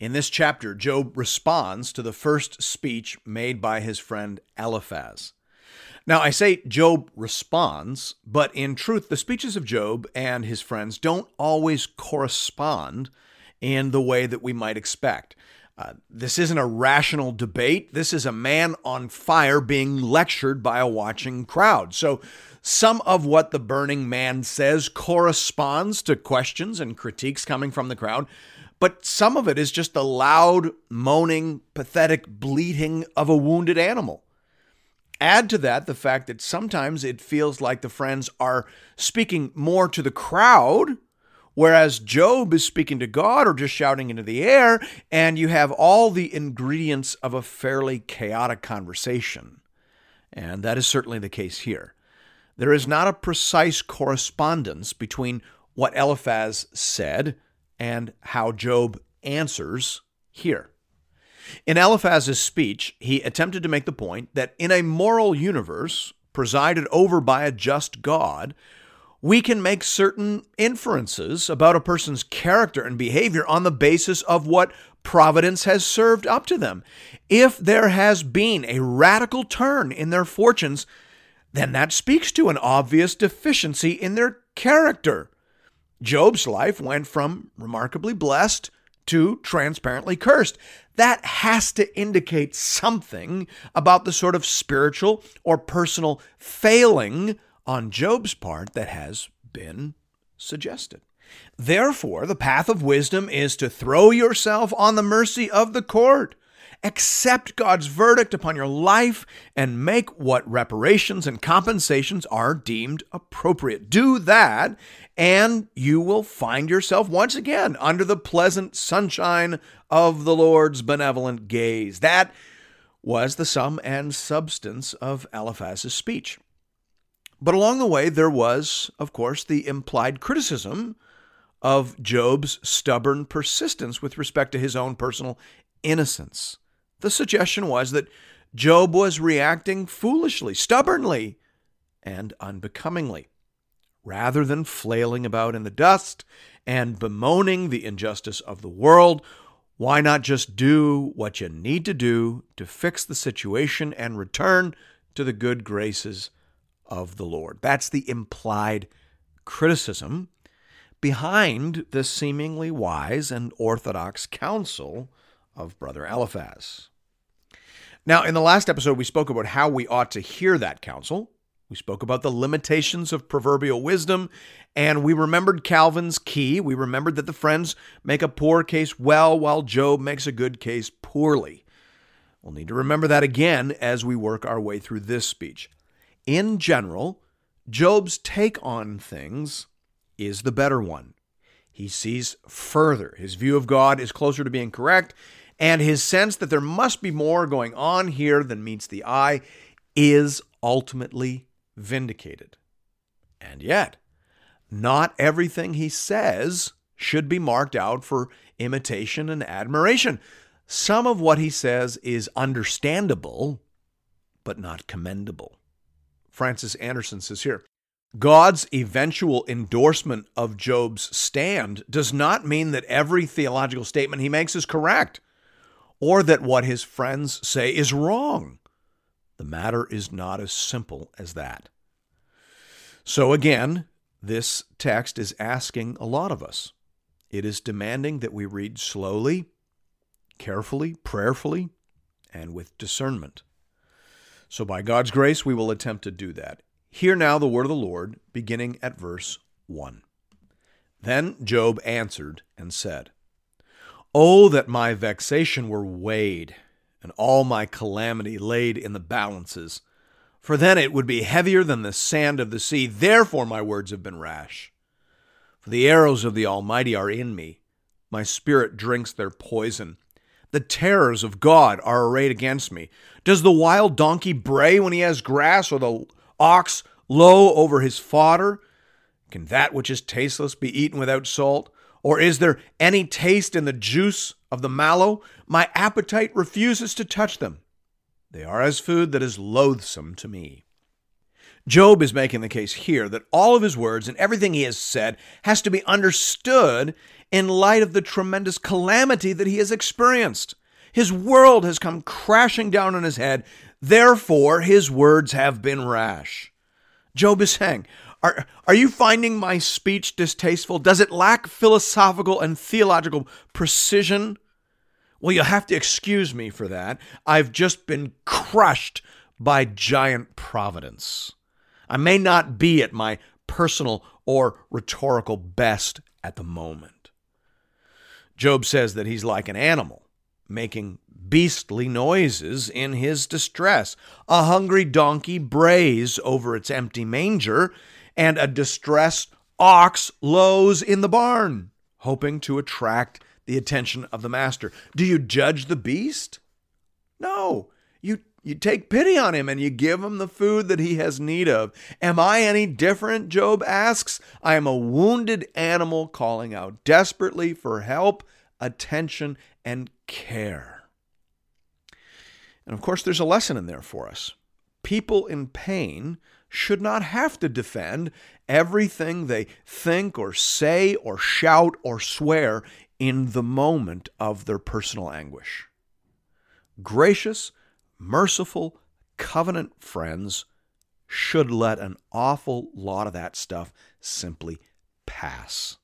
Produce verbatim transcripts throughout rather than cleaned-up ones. In this chapter, Job responds to the first speech made by his friend Eliphaz. Now, I say Job responds, but in truth, the speeches of Job and his friends don't always correspond in the way that we might expect. Uh, this isn't a rational debate. This is a man on fire being lectured by a watching crowd. So some of what the burning man says corresponds to questions and critiques coming from the crowd. But some of it is just the loud, moaning, pathetic bleating of a wounded animal. Add to that the fact that sometimes it feels like the friends are speaking more to the crowd, whereas Job is speaking to God or just shouting into the air, and you have all the ingredients of a fairly chaotic conversation. And that is certainly the case here. There is not a precise correspondence between what Eliphaz said and how Job answers here. In Eliphaz's speech, he attempted to make the point that in a moral universe presided over by a just God, we can make certain inferences about a person's character and behavior on the basis of what providence has served up to them. If there has been a radical turn in their fortunes, then that speaks to an obvious deficiency in their character. Job's life went from remarkably blessed to transparently cursed. That has to indicate something about the sort of spiritual or personal failing on Job's part that has been suggested. Therefore, the path of wisdom is to throw yourself on the mercy of the court. Accept God's verdict upon your life and make what reparations and compensations are deemed appropriate. Do that, and you will find yourself once again under the pleasant sunshine of the Lord's benevolent gaze. That was the sum and substance of Eliphaz's speech. But along the way, there was, of course, the implied criticism of Job's stubborn persistence with respect to his own personal innocence. The suggestion was that Job was reacting foolishly, stubbornly, and unbecomingly. Rather than flailing about in the dust and bemoaning the injustice of the world, why not just do what you need to do to fix the situation and return to the good graces of the Lord? That's the implied criticism behind the seemingly wise and orthodox counsel of Brother Eliphaz. Now, in the last episode, we spoke about how we ought to hear that counsel. We spoke about the limitations of proverbial wisdom, and we remembered Calvin's key. We remembered that the friends make a poor case well, while Job makes a good case poorly. We'll need to remember that again as we work our way through this speech. In general, Job's take on things is the better one. He sees further. His view of God is closer to being correct, and his sense that there must be more going on here than meets the eye is ultimately vindicated. And yet, not everything he says should be marked out for imitation and admiration. Some of what he says is understandable, but not commendable. Francis Anderson says here, God's eventual endorsement of Job's stand does not mean that every theological statement he makes is correct, or that what his friends say is wrong. The matter is not as simple as that. So again, this text is asking a lot of us. It is demanding that we read slowly, carefully, prayerfully, and with discernment. So by God's grace, we will attempt to do that. Hear now the word of the Lord, beginning at verse one. Then Job answered and said, Oh, that my vexation were weighed, and all my calamity laid in the balances, for then it would be heavier than the sand of the sea. Therefore my words have been rash. For the arrows of the Almighty are in me. My spirit drinks their poison. The terrors of God are arrayed against me. Does the wild donkey bray when he has grass, or the ox low over his fodder? Can that which is tasteless be eaten without salt? Or is there any taste in the juice of the mallow? My appetite refuses to touch them. They are as food that is loathsome to me. Job is making the case here that all of his words and everything he has said has to be understood in light of the tremendous calamity that he has experienced. His world has come crashing down on his head. Therefore, his words have been rash. Job is saying, Are, are you finding my speech distasteful? Does it lack philosophical and theological precision? Well, you'll have to excuse me for that. I've just been crushed by giant providence. I may not be at my personal or rhetorical best at the moment. Job says that he's like an animal, making beastly noises in his distress. A hungry donkey brays over its empty manger, and a distressed ox lows in the barn, hoping to attract the attention of the master. Do you judge the beast? No. You you take pity on him and you give him the food that he has need of. Am I any different? Job asks. I am a wounded animal calling out desperately for help, attention, and care. And of course, there's a lesson in there for us. People in pain should not have to defend everything they think or say or shout or swear in the moment of their personal anguish. Gracious, merciful, covenant friends should let an awful lot of that stuff simply pass.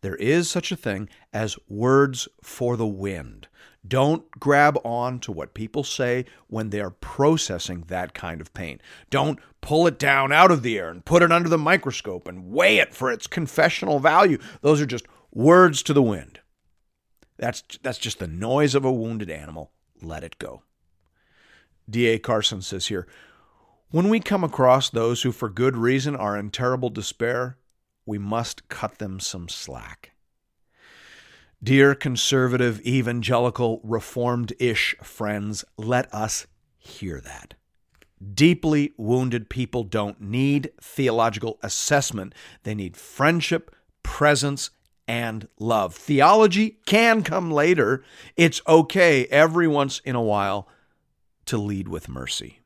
There is such a thing as words for the wind. Don't grab on to what people say when they are processing that kind of pain. Don't pull it down out of the air and put it under the microscope and weigh it for its confessional value. Those are just words to the wind. That's, that's just the noise of a wounded animal. Let it go. D A Carson says here, when we come across those who for good reason are in terrible despair, we must cut them some slack. Dear conservative, evangelical, reformed-ish friends, let us hear that. Deeply wounded people don't need theological assessment. They need friendship, presence, and love. Theology can come later. It's okay every once in a while to lead with mercy.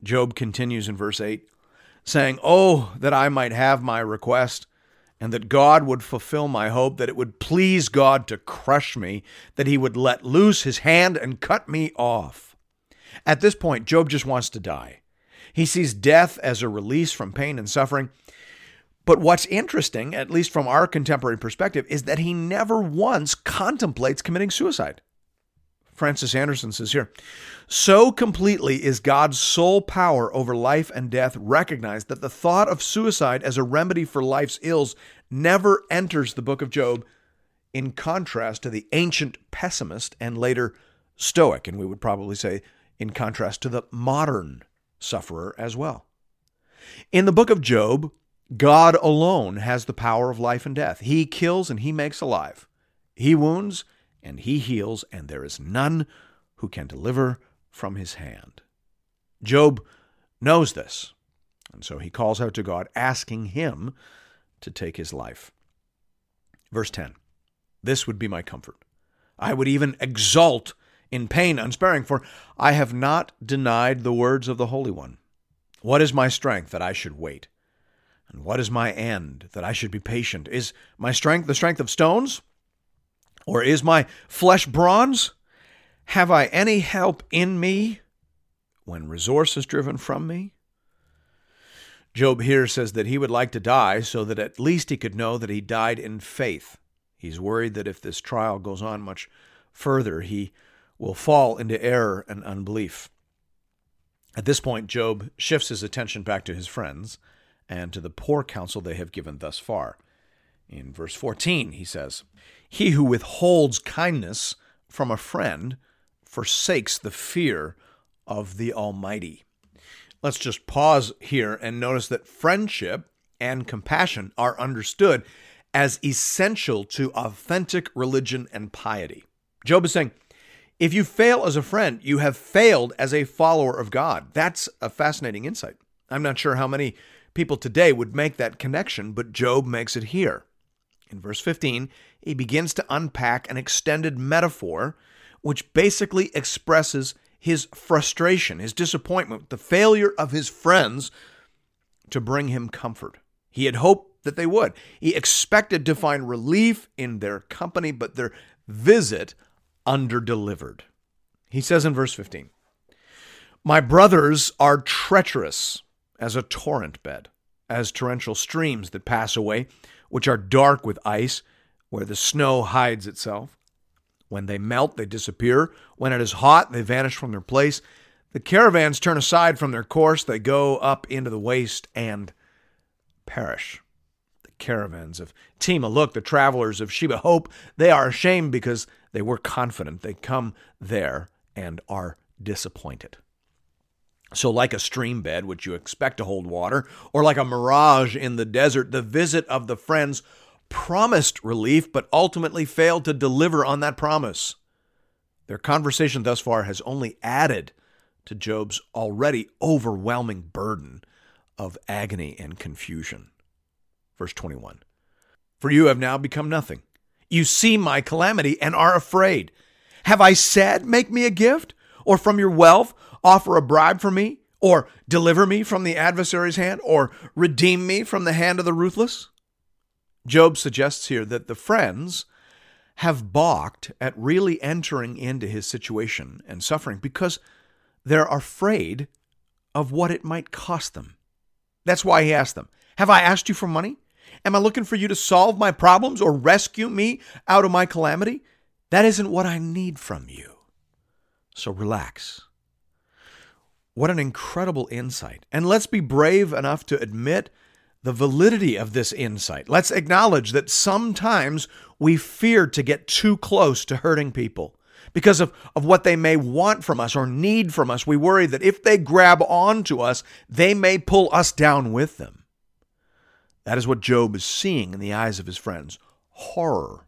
Job continues in verse eight, saying, oh, that I might have my request, and that God would fulfill my hope, that it would please God to crush me, that he would let loose his hand and cut me off. At this point, Job just wants to die. He sees death as a release from pain and suffering. But what's interesting, at least from our contemporary perspective, is that he never once contemplates committing suicide. Francis Anderson says here, so completely is God's sole power over life and death recognized that the thought of suicide as a remedy for life's ills never enters the book of Job, in contrast to the ancient pessimist and later Stoic, and we would probably say in contrast to the modern sufferer as well. In the book of Job, God alone has the power of life and death. He kills and he makes alive. He wounds and he heals, and there is none who can deliver from his hand. Job knows this, and so he calls out to God, asking him to take his life. Verse ten, this would be my comfort. I would even exult in pain unsparing, for I have not denied the words of the Holy One. What is my strength that I should wait? And what is my end that I should be patient? Is my strength the strength of stones? Or is my flesh bronze? Have I any help in me when resource is driven from me? Job here says that he would like to die so that at least he could know that he died in faith. He's worried that if this trial goes on much further, he will fall into error and unbelief. At this point, Job shifts his attention back to his friends and to the poor counsel they have given thus far. In verse fourteen, he says, he who withholds kindness from a friend forsakes the fear of the Almighty. Let's just pause here and notice that friendship and compassion are understood as essential to authentic religion and piety. Job is saying, if you fail as a friend, you have failed as a follower of God. That's a fascinating insight. I'm not sure how many people today would make that connection, but Job makes it here. In verse fifteen, he begins to unpack an extended metaphor, which basically expresses his frustration, his disappointment, the failure of his friends to bring him comfort. He had hoped that they would. He expected to find relief in their company, but their visit underdelivered. He says in verse fifteen, "My brothers are treacherous as a torrent bed, as torrential streams that pass away, which are dark with ice, where the snow hides itself. When they melt, they disappear. When it is hot, they vanish from their place. The caravans turn aside from their course. They go up into the waste and perish." The caravans of Tema look, the travelers of Sheba hope. They are ashamed because they were confident. They come there and are disappointed. So like a stream bed, which you expect to hold water, or like a mirage in the desert, the visit of the friends promised relief, but ultimately failed to deliver on that promise. Their conversation thus far has only added to Job's already overwhelming burden of agony and confusion. Verse twenty-one, "For you have now become nothing. You see my calamity and are afraid. Have I said, make me a gift? Or from your wealth, offer a bribe for me? Or deliver me from the adversary's hand? Or redeem me from the hand of the ruthless?" Job suggests here that the friends have balked at really entering into his situation and suffering because they're afraid of what it might cost them. That's why he asked them, "Have I asked you for money? Am I looking for you to solve my problems or rescue me out of my calamity? That isn't what I need from you. So relax." What an incredible insight. And let's be brave enough to admit the validity of this insight. Let's acknowledge that sometimes we fear to get too close to hurting people because of, of what they may want from us or need from us. We worry that if they grab onto us, they may pull us down with them. That is what Job is seeing in the eyes of his friends: horror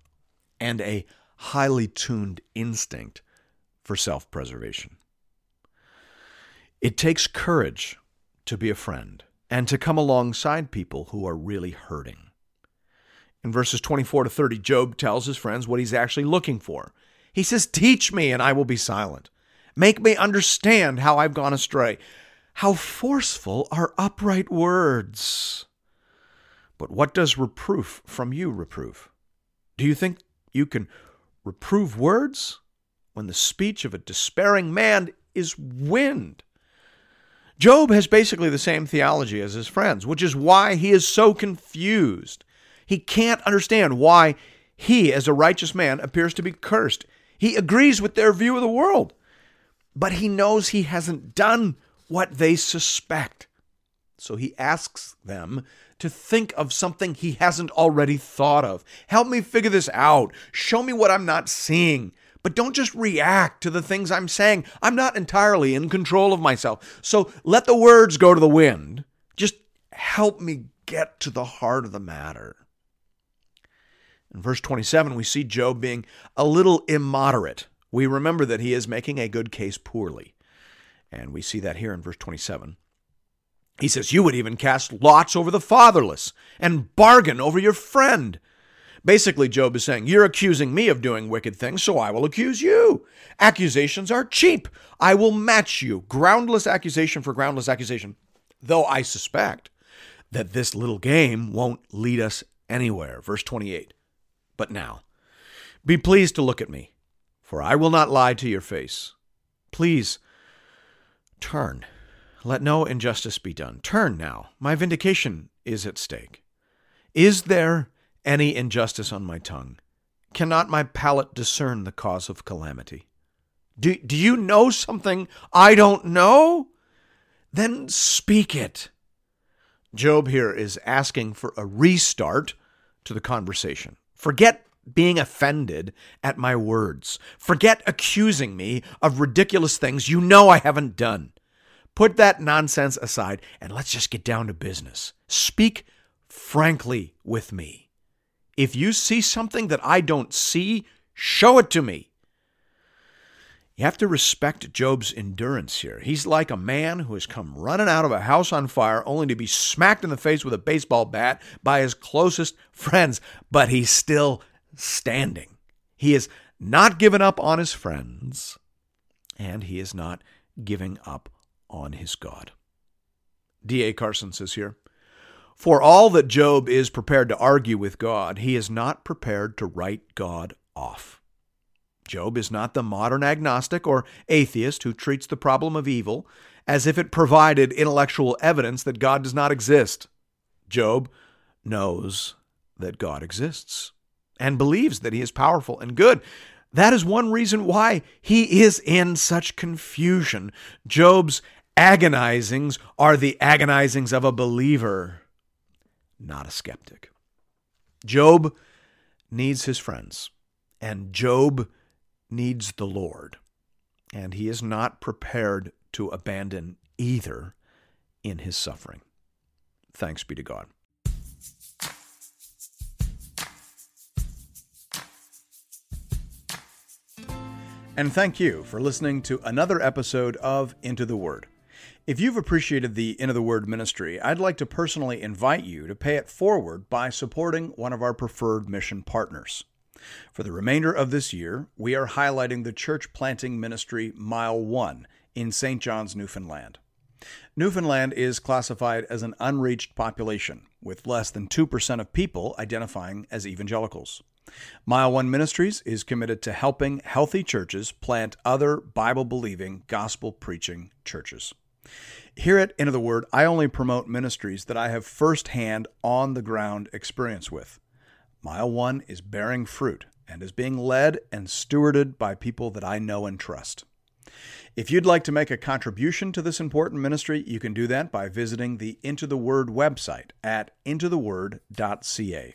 and a highly tuned instinct for self-preservation. It takes courage to be a friend and to come alongside people who are really hurting. In verses twenty-four to thirty, Job tells his friends what he's actually looking for. He says, "Teach me and I will be silent. Make me understand how I've gone astray." How forceful are upright words! "But what does reproof from you reprove? Do you think you can reprove words when the speech of a despairing man is wind?" Job has basically the same theology as his friends, which is why he is so confused. He can't understand why he, as a righteous man, appears to be cursed. He agrees with their view of the world, but he knows he hasn't done what they suspect. So he asks them to think of something he hasn't already thought of. "Help me figure this out. Show me what I'm not seeing. But don't just react to the things I'm saying. I'm not entirely in control of myself. So let the words go to the wind. Just help me get to the heart of the matter." In verse twenty-seven, we see Job being a little immoderate. We remember that he is making a good case poorly. And we see that here in verse twenty-seven. He says, "You would even cast lots over the fatherless and bargain over your friend." Basically, Job is saying, "You're accusing me of doing wicked things, so I will accuse you. Accusations are cheap. I will match you. Groundless accusation for groundless accusation, though I suspect that this little game won't lead us anywhere." Verse twenty-eight, "But now, be pleased to look at me, for I will not lie to your face. Please turn. Let no injustice be done. Turn now. My vindication is at stake. Is there any injustice on my tongue? Cannot my palate discern the cause of calamity? Do, do you know something I don't know? Then speak it." Job here is asking for a restart to the conversation. Forget being offended at my words. Forget accusing me of ridiculous things you know I haven't done. Put that nonsense aside and let's just get down to business. Speak frankly with me. If you see something that I don't see, show it to me. You have to respect Job's endurance here. He's like a man who has come running out of a house on fire only to be smacked in the face with a baseball bat by his closest friends, but he's still standing. He has not given up on his friends, and he is not giving up on his God. D A Carson says here, "For all that Job is prepared to argue with God, he is not prepared to write God off. Job is not the modern agnostic or atheist who treats the problem of evil as if it provided intellectual evidence that God does not exist. Job knows that God exists and believes that he is powerful and good. That is one reason why he is in such confusion. Job's agonizings are the agonizings of a believer, not a skeptic. Job needs his friends, and Job needs the Lord, and he is not prepared to abandon either in his suffering." Thanks be to God. And thank you for listening to another episode of Into the Word. If you've appreciated the Into the Word ministry, I'd like to personally invite you to pay it forward by supporting one of our preferred mission partners. For the remainder of this year, we are highlighting the church planting ministry Mile One in Saint John's, Newfoundland. Newfoundland is classified as an unreached population, with less than two percent of people identifying as evangelicals. Mile One Ministries is committed to helping healthy churches plant other Bible-believing, gospel-preaching churches. Here at Into the Word, I only promote ministries that I have firsthand, on-the-ground experience with. Mile One is bearing fruit and is being led and stewarded by people that I know and trust. If you'd like to make a contribution to this important ministry, you can do that by visiting the Into the Word website at into the word dot c a.